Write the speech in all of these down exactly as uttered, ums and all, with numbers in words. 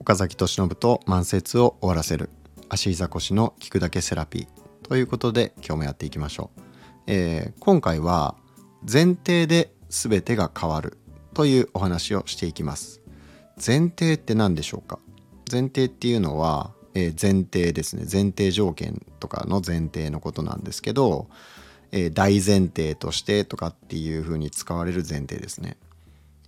岡崎利信と慢性を終わらせる足膝腰の聞くだけセラピーということで、今日もやっていきましょう。えー、今回は前提で全てが変わるというお話をしていきます。前提って何でしょうか？前提っていうのは、えー、前提ですね。前提条件とかの前提のことなんですけど、えー、大前提としてとかっていう風に使われる前提ですね。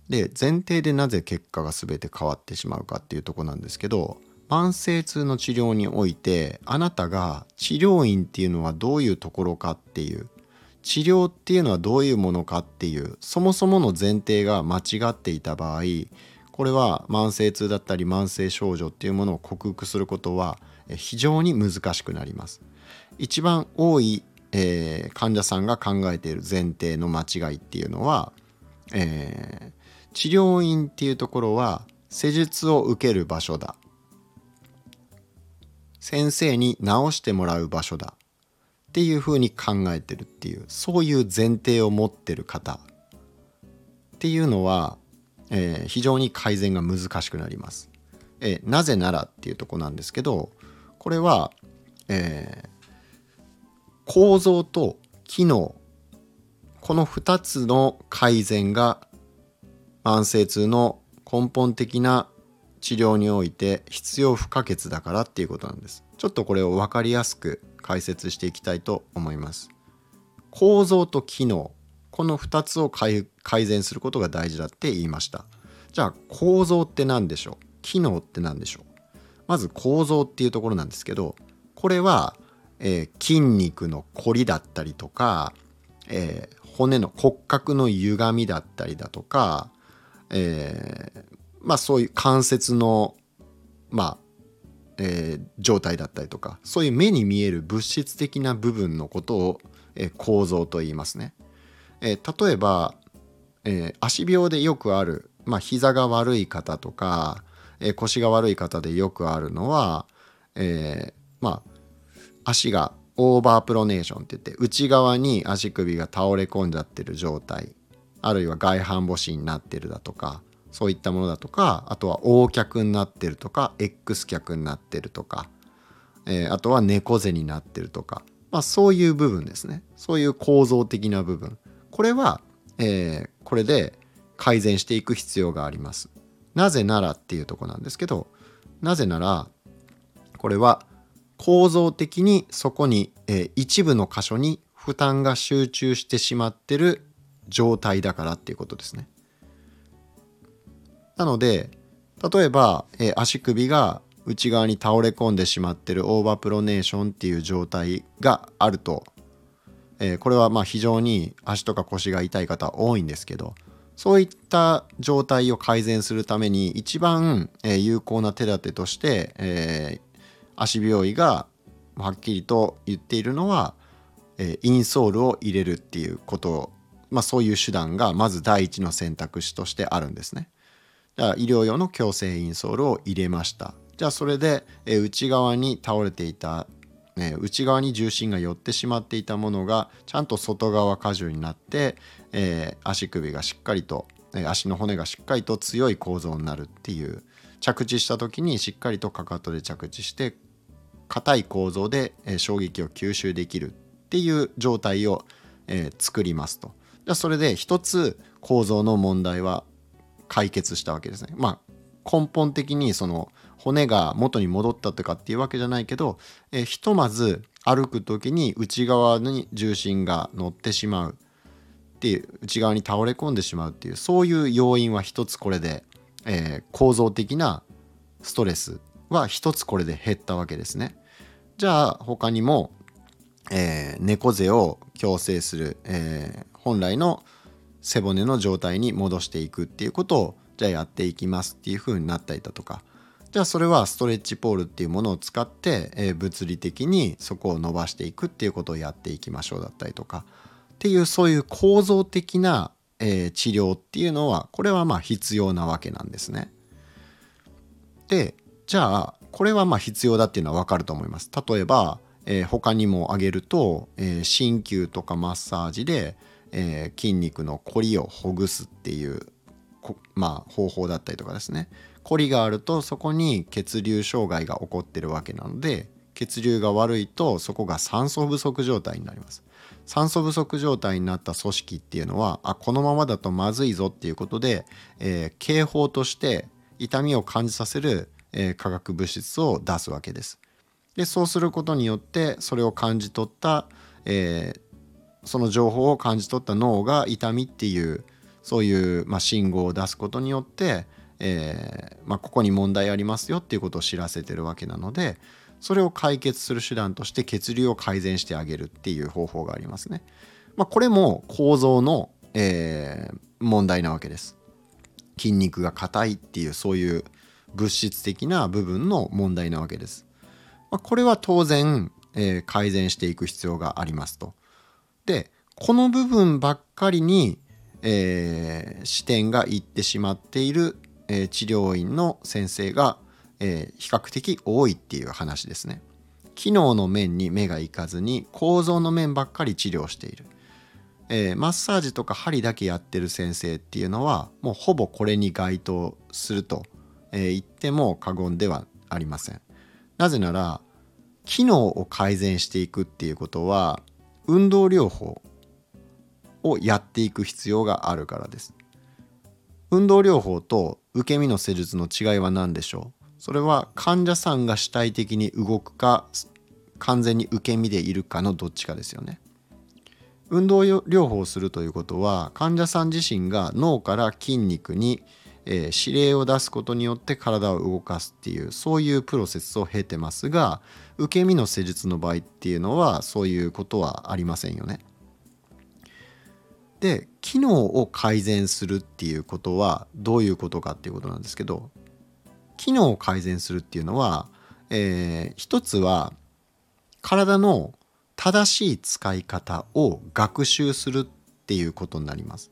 で、前提でなぜ結果が全て変わってしまうかっていうとこなんですけど、慢性痛の治療においてあなたが治療院っていうのはどういうところかっていう、治療っていうのはどういうものかっていう、そもそもの前提が間違っていた場合、これは慢性痛だったり慢性症状っていうものを克服することは非常に難しくなります。一番多い、えー、患者さんが考えている前提の間違いっていうのは、えー、治療院っていうところは施術を受ける場所だ、先生に治してもらう場所だっていう風に考えてるっていう、そういう前提を持ってる方っていうのは、えー、非常に改善が難しくなります。えー、なぜならっていうとこなんですけど、これは、えー、構造と機能、このふたつの改善が慢性痛の根本的な治療において必要不可欠だからっていうことなんです。ちょっとこれを分かりやすく解説していきたいと思います。構造と機能、このふたつを改善することが大事だって言いました。じゃあ構造って何でしょう？機能って何でしょう？まず構造っていうところなんですけど、これは、えー、筋肉のこりだったりとか、えー、骨の骨格の歪みだったりだとか、えー、まあそういう関節のまあえー、状態だったりとか、そういう目に見える物質的な部分のことを、えー、構造と言いますね。えー、例えば、えー、足病でよくある、まあ、膝が悪い方とか、えー、腰が悪い方でよくあるのは、えー、まあ足がオーバープロネーションって言って、内側に足首が倒れ込んじゃってる状態、あるいは外反母趾になってるだとか、そういったものだとか、あとは O 脚になってるとか X 脚になってるとか、えー、あとは猫背になってるとか、まあ、そういう部分ですね。そういう構造的な部分、これは、えー、これで改善していく必要があります。なぜならっていうとこなんですけど、なぜならこれは構造的にそこに、えー、一部の箇所に負担が集中してしまってる状態だからっていうことですね。なので、例えば、えー、足首が内側に倒れ込んでしまっているオーバープロネーションっていう状態があると、えー、これはまあ非常に足とか腰が痛い方多いんですけど、そういった状態を改善するために一番、えー、有効な手立てとして、えー、足病医がはっきりと言っているのは、えー、インソールを入れるっていうことを、まあ、そういう手段がまず第一の選択肢としてあるんですね。じゃあ医療用の矯正インソールを入れました。じゃあそれで、えー、内側に倒れていた、えー、内側に重心が寄ってしまっていたものがちゃんと外側荷重になって、えー、足首がしっかりと、えー、足の骨がしっかりと強い構造になるっていう、着地した時にしっかりとかかとで着地して硬い構造で、えー、衝撃を吸収できるっていう状態を、えー、作りますと。じゃあそれで一つ構造の問題は解決したわけですね。まあ根本的にその骨が元に戻ったとかっていうわけじゃないけど、えー、ひとまず歩く時に内側に重心が乗ってしまうっていう、内側に倒れ込んでしまうっていう、そういう要因は一つこれで、えー、構造的なストレスは一つこれで減ったわけですね。じゃあ他にも、えー、猫背を矯正する、えー、本来の背骨の状態に戻していくっていうことをじゃあやっていきますっていう風になったりだとか、じゃあそれはストレッチポールっていうものを使って、えー、物理的にそこを伸ばしていくっていうことをやっていきましょうだったりとかっていう、そういう構造的な、えー、治療っていうのは、これはまあ必要なわけなんですね。で、じゃあこれはまあ必要だっていうのは分かると思います。例えば、えー、他にも挙げると、えー、鍼灸とかマッサージでえー、筋肉の凝りをほぐすっていう、まあ、方法だったりとかですね。凝りがあるとそこに血流障害が起こってるわけなので、血流が悪いとそこが酸素不足状態になります。酸素不足状態になった組織っていうのは、あ、このままだとまずいぞっていうことで、えー、警報として痛みを感じさせる、えー、化学物質を出すわけです。で、そうすることによってそれを感じ取った、えー、その情報を感じ取った脳が痛みっていうそういう、まあ、信号を出すことによって、えーまあ、ここに問題ありますよっていうことを知らせてるわけなので、それを解決する手段として血流を改善してあげるっていう方法がありますね。まあ、これも構造の、えー、問題なわけです。筋肉が硬いっていうそういう物質的な部分の問題なわけです。まあ、これは当然、えー、改善していく必要がありますと。で、この部分ばっかりに、えー、視点がいってしまっている、えー、治療院の先生がえー、比較的多いっていう話ですね。機能の面に目がいかずに構造の面ばっかり治療している、えー、マッサージとか針だけやってる先生っていうのはもうほぼこれに該当すると、えー、言っても過言ではありません。なぜなら機能を改善していくっていうことは運動療法をやっていく必要があるからです。運動療法と受け身の施術の違いは何でしょう。それは患者さんが主体的に動くか完全に受け身でいるかのどっちかですよね。運動療法をするということは患者さん自身が脳から筋肉に指令を出すことによって体を動かすっていうそういうプロセスを経てますが、受け身の施術の場合っていうのはそういうことはありませんよね。で、機能を改善するっていうことはどういうことかっていうことなんですけど、機能を改善するっていうのは、えー、一つは体の正しい使い方を学習するっていうことになります。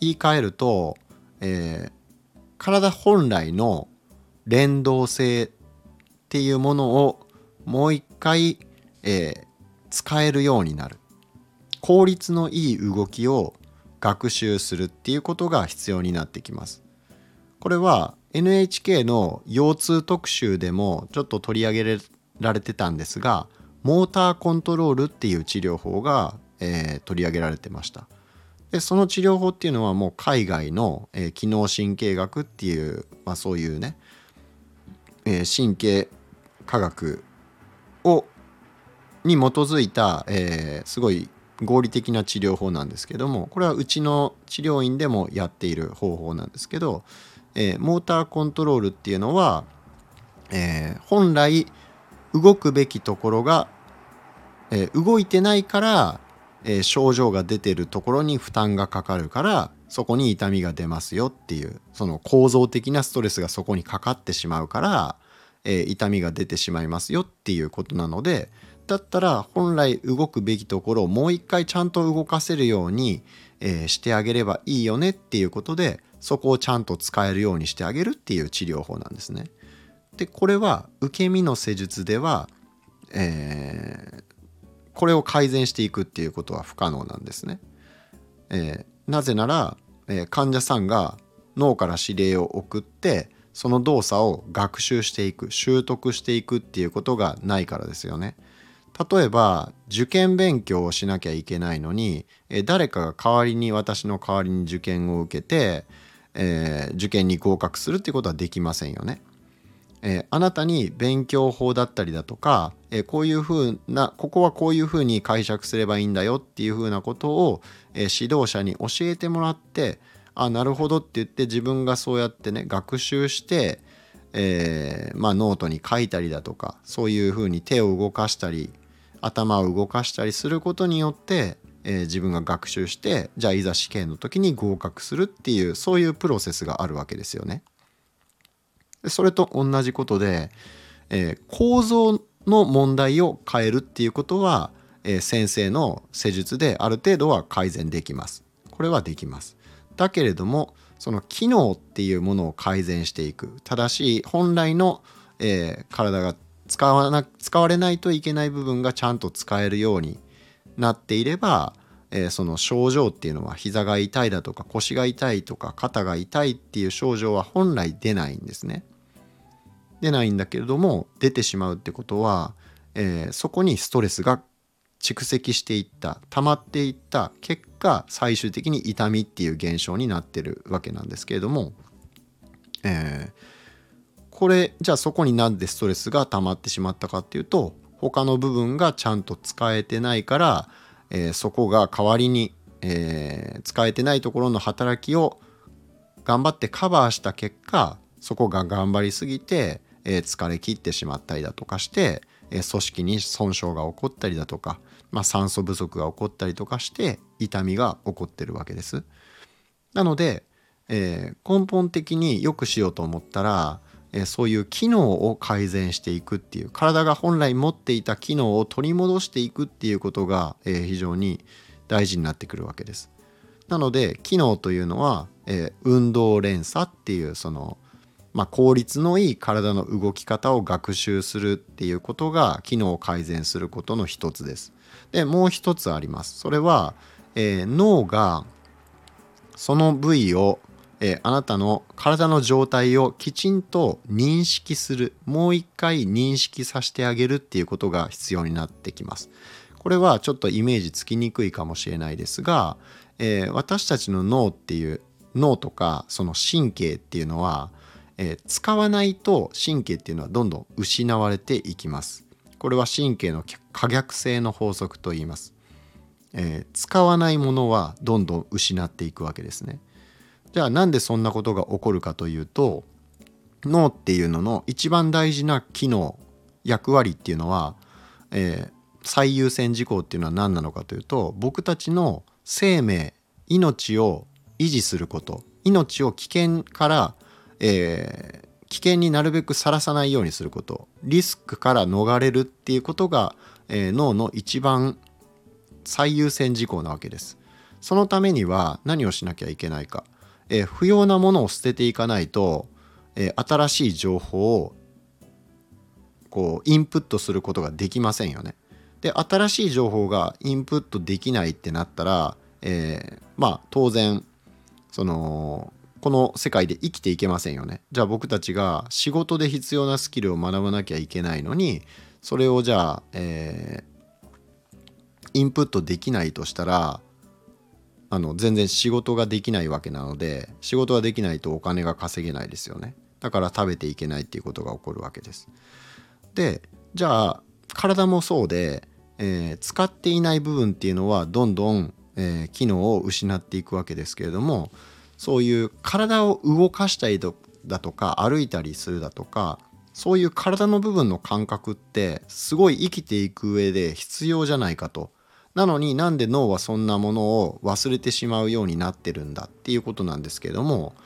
言い換えると、えー、体本来の連動性っていうものをもう一回、えー、使えるようになる。効率のいい動きを学習するっていうことが必要になってきます。これはエヌエイチケー の腰痛特集でもちょっと取り上げられてたんですが、モーターコントロールっていう治療法が、えー、取り上げられてました。で、その治療法っていうのはもう海外の、えー、機能神経学っていう、まあ、そういうね、えー、神経科学をに基づいた、えー、すごい合理的な治療法なんですけども、これはうちの治療院でもやっている方法なんですけど、えー、モーターコントロールっていうのは、えー、本来動くべきところが、えー、動いてないから、えー、症状が出てるところに負担がかかるからそこに痛みが出ますよっていう、その構造的なストレスがそこにかかってしまうから、えー、痛みが出てしまいますよっていうことなので、だったら本来動くべきところをもう一回ちゃんと動かせるように、えー、してあげればいいよねっていうことで、そこをちゃんと使えるようにしてあげるっていう治療法なんですね。で、これは受け身の施術では、えー、これを改善していくっていうことは不可能なんですね。えー、なぜなら、えー、患者さんが脳から指令を送ってその動作を学習していく、習得していくっていうことがないからですよね。例えば受験勉強をしなきゃいけないのに、えー、誰かが代わりに私の代わりに受験を受けて、えー、受験に合格するってことはできませんよね。えー、あなたに勉強法だったりだとか、えー、こういうふうな、ここはこういうふうに解釈すればいいんだよっていうふうなことを、えー、指導者に教えてもらって、あ、なるほどって言って自分がそうやってね学習して、えーまあ、ノートに書いたりだとか、そういうふうに手を動かしたり頭を動かしたりすることによって、えー、自分が学習して、じゃあいざ試験の時に合格するっていう、そういうプロセスがあるわけですよね。で、それと同じことで、えー、構造の問題を変えるっていうことは、えー、先生の施術である程度は改善できます。これはできます。だけれども、その機能っていうものを改善していく、正しい本来の、えー、体が使わな、使われないといけない部分がちゃんと使えるようになっていれば、えー、その症状っていうのは膝が痛いだとか腰が痛いとか肩が痛いっていう症状は本来出ないんですね。出ないんだけれども出てしまうってことは、えー、そこにストレスが蓄積していった溜まっていった結果最終的に痛みっていう現象になってるわけなんですけれども、えー、これじゃあそこになんでストレスが溜まってしまったかっていうと他の部分がちゃんと使えてないから、えー、そこが代わりに、えー、使えてないところの働きを頑張ってカバーした結果そこが頑張りすぎて、えー、疲れ切ってしまったりだとかして、えー、組織に損傷が起こったりだとか、まあ、酸素不足が起こったりとかして痛みが起こってるわけです。なので、えー、根本的に良くしようと思ったらそういう機能を改善していくっていう体が本来持っていた機能を取り戻していくっていうことが非常に大事になってくるわけです。なので機能というのは運動連鎖っていうその、まあ、効率のいい体の動き方を学習するっていうことが機能を改善することの一つです。で、もう一つあります。それは、えー、脳がその部位をえー、あなたの体の状態をきちんと認識する、もう一回認識させてあげるっていうことが必要になってきます。これはちょっとイメージつきにくいかもしれないですが、えー、私たちの脳っていう脳とかその神経っていうのは、えー、使わないと神経っていうのはどんどん失われていきます。これは神経の可逆性の法則と言います。えー、使わないものはどんどん失っていくわけですね。じゃあなんでそんなことが起こるかというと脳っていうのの一番大事な機能役割っていうのは、えー、最優先事項っていうのは何なのかというと僕たちの生命命を維持すること命を危険から、えー、危険になるべくさらさないようにすることリスクから逃れるっていうことが、えー、脳の一番最優先事項なわけです。そのためには何をしなきゃいけないかえー、不要なものを捨てていかないと、えー、新しい情報をこうインプットすることができませんよね。で、新しい情報がインプットできないってなったら、えー、まあ当然そのこの世界で生きていけませんよね。じゃあ僕たちが仕事で必要なスキルを学ばなきゃいけないのにそれをじゃあ、えー、インプットできないとしたらあの全然仕事ができないわけなので仕事ができないとお金が稼げないですよね。だから食べていけないっていうことが起こるわけです。で、じゃあ体もそうで、えー、使っていない部分っていうのはどんどん、えー、機能を失っていくわけですけれどもそういう体を動かしたりだとか歩いたりするだとかそういう体の部分の感覚ってすごい生きていく上で必要じゃないかと。なのになんで脳はそんなものを忘れてしまうようになってるんだっていうことなんですけれども、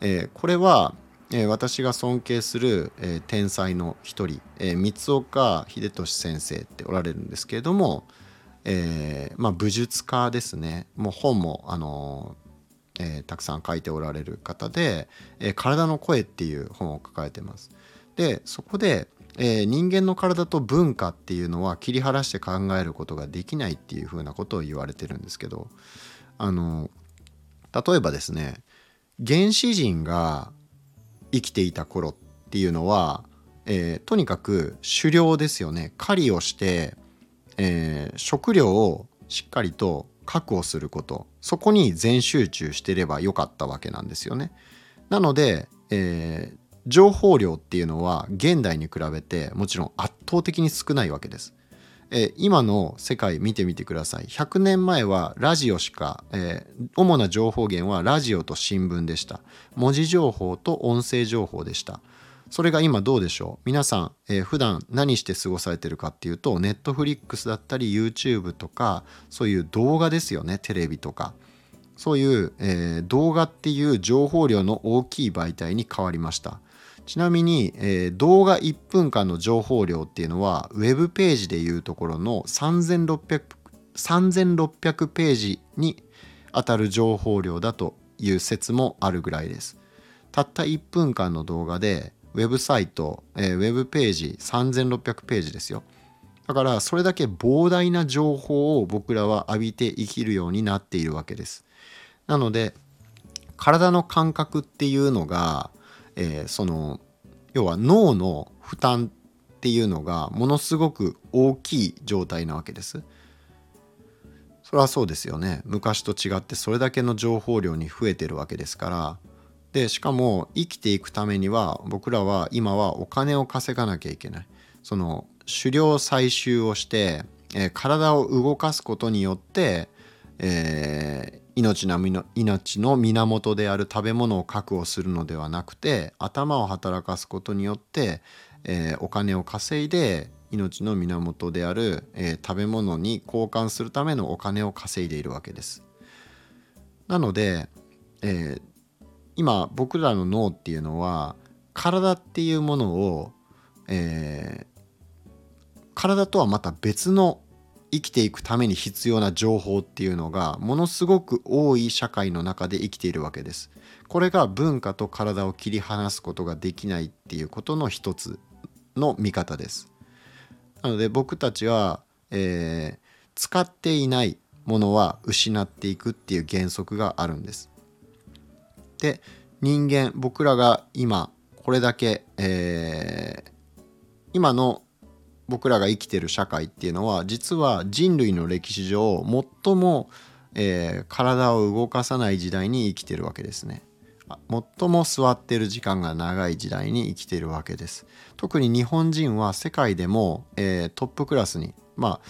えー、これは、えー、私が尊敬する、えー、天才の一人、えー、三岡秀俊先生っておられるんですけれども、えーまあ、武術家ですね。もう本も、あのーえー、たくさん書いておられる方で、えー、体の声っていう本を書かれてます。で、そこでえー、人間の体と文化っていうのは切り離して考えることができないっていうふうなことを言われてるんですけどあの例えばですね原始人が生きていた頃っていうのは、えー、とにかく狩猟ですよね。狩りをして、えー、食料をしっかりと確保することそこに全集中してればよかったわけなんですよね。なので、えー情報量っていうのは現代に比べてもちろん圧倒的に少ないわけです。えー、今の世界見てみてください。ひゃくねんまえはラジオしか、えー、主な情報源はラジオと新聞でした。文字情報と音声情報でした。それが今どうでしょう。皆さん、えー、普段何して過ごされてるかっていうと、ネットフリックスだったり YouTube とかそういう動画ですよね。テレビとか。そういう、えー、動画っていう情報量の大きい媒体に変わりました。ちなみに、えー、動画いっぷんかんの情報量っていうのはウェブページでいうところのさんぜんろっぴゃくページに当たる情報量だという説もあるぐらいです。たったいっぷんかんの動画でウェブサイト、えー、ウェブページさんぜんろっぴゃくページですよ。だからそれだけ膨大な情報を僕らは浴びて生きるようになっているわけです。なので体の感覚っていうのが、えー、その要は脳の負担っていうのがものすごく大きい状態なわけです。それはそうですよね。昔と違ってそれだけの情報量に増えてるわけですから。でしかも生きていくためには僕らは今はお金を稼がなきゃいけない。その狩猟採集をして、えー、体を動かすことによって、えー、命なみの命の源である食べ物を確保するのではなくて、頭を働かすことによって、えー、お金を稼いで命の源である、えー、食べ物に交換するためのお金を稼いでいるわけです。なので、えー、今僕らの脳っていうのは体っていうものを、えー体とはまた別の生きていくために必要な情報っていうのがものすごく多い社会の中で生きているわけです。これが文化と体を切り離すことができないっていうことの一つの見方です。なので僕たちは、えー、使っていないものは失っていくっていう原則があるんです。で、人間、僕らが今これだけ、えー、今の僕らが生きてる社会っていうのは実は人類の歴史上最も、えー、体を動かさない時代に生きてるわけですね。最も座ってる時間が長い時代に生きてるわけです。特に日本人は世界でも、えー、トップクラスに、ま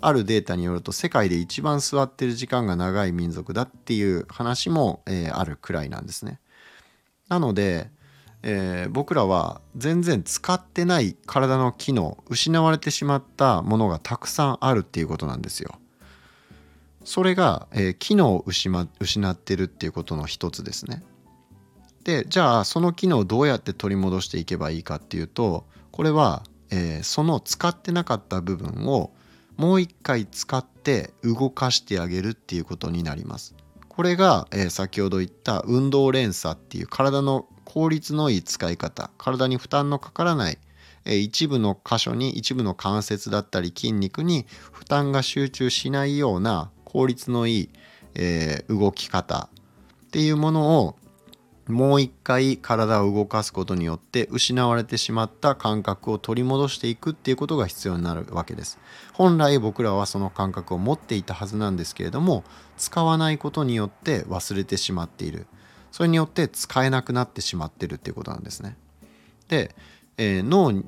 あ、あるデータによると世界で一番座ってる時間が長い民族だっていう話も、えー、あるくらいなんですね。なのでえー、僕らは全然使ってない体の機能、失われてしまったものがたくさんあるっていうことなんですよ。それが、えー、機能を 失, 失ってるっていうことの一つですね。で、じゃあその機能をどうやって取り戻していけばいいかっていうと、これは、えー、その使ってなかった部分をもう一回使って動かしてあげるっていうことになります。これが、えー、先ほど言った運動連鎖っていう体の効率のいい使い方、体に負担のかからない、えー、一部の箇所に一部の関節だったり筋肉に負担が集中しないような効率のいい、えー、動き方っていうものをもう一回体を動かすことによって失われてしまった感覚を取り戻していくっていうことが必要になるわけです。本来僕らはその感覚を持っていたはずなんですけれども、使わないことによって忘れてしまっている。それによって使えなくなってしまってるっていうことなんですね。で、えー、脳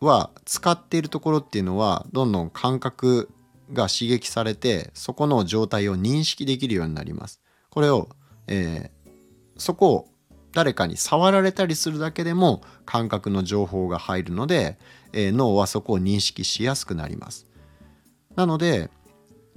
は使っているところっていうのはどんどん感覚が刺激されて、そこの状態を認識できるようになります。これを、えー、そこを誰かに触られたりするだけでも感覚の情報が入るので、えー、脳はそこを認識しやすくなります。なので、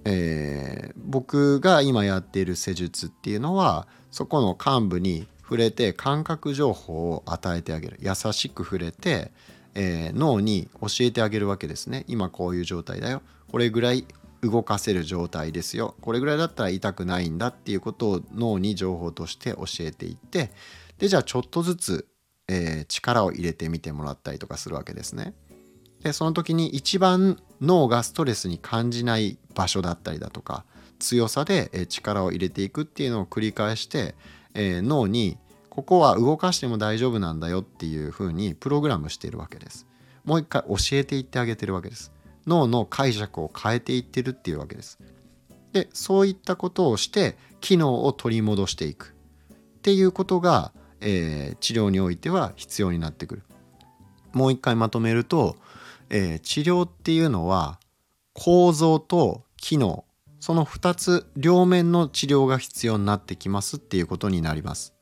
えー、僕が今やっている施術っていうのはそこの患部に触れて感覚情報を与えてあげる、優しく触れて、えー、脳に教えてあげるわけですね。今こういう状態だよ、これぐらい動かせる状態ですよ、これぐらいだったら痛くないんだっていうことを脳に情報として教えていって、でじゃあちょっとずつ、えー、力を入れてみてもらったりとかするわけですね。でその時に一番脳がストレスに感じない場所だったりだとか強さで力を入れていくっていうのを繰り返して、えー、脳にここは動かしても大丈夫なんだよっていうふうにプログラムしているわけです。もう一回教えていってあげてるわけです。脳の解釈を変えていってるっていうわけです。でそういったことをして機能を取り戻していくっていうことが、えー、治療においては必要になってくる。もう一回まとめると、えー、治療っていうのは構造と機能、そのふたつ両面の治療が必要になってきますっていうことになります。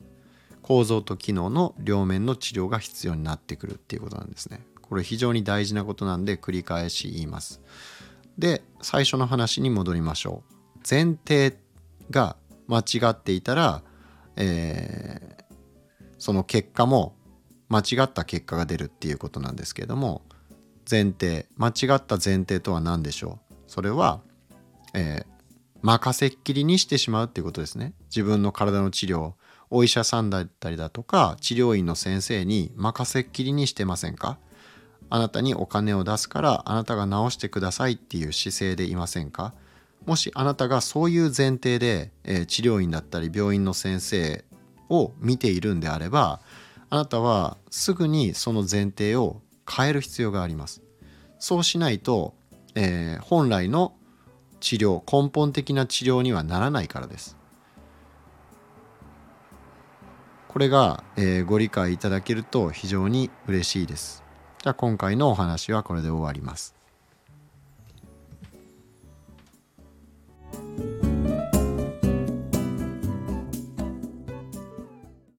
構造と機能の両面の治療が必要になってくるっていうことなんですね。これ非常に大事なことなんで繰り返し言います。で最初の話に戻りましょう。前提が間違っていたら、えー、その結果も間違った結果が出るっていうことなんですけれども、前提、間違った前提とは何でしょう。それは、えー、任せっきりにしてしまうっていうことですね。自分の体の治療、お医者さんだったりだとか治療院の先生に任せっきりにしてませんか。あなたにお金を出すからあなたが直してくださいっていう姿勢でいませんか？もしあなたがそういう前提で、えー、治療院だったり病院の先生を見ているんであれば、あなたはすぐにその前提を変える必要があります。そうしないと、えー、本来の治療、根本的な治療にはならないからです。これが、えー、ご理解いただけると非常に嬉しいです。じゃあ今回のお話はこれで終わります。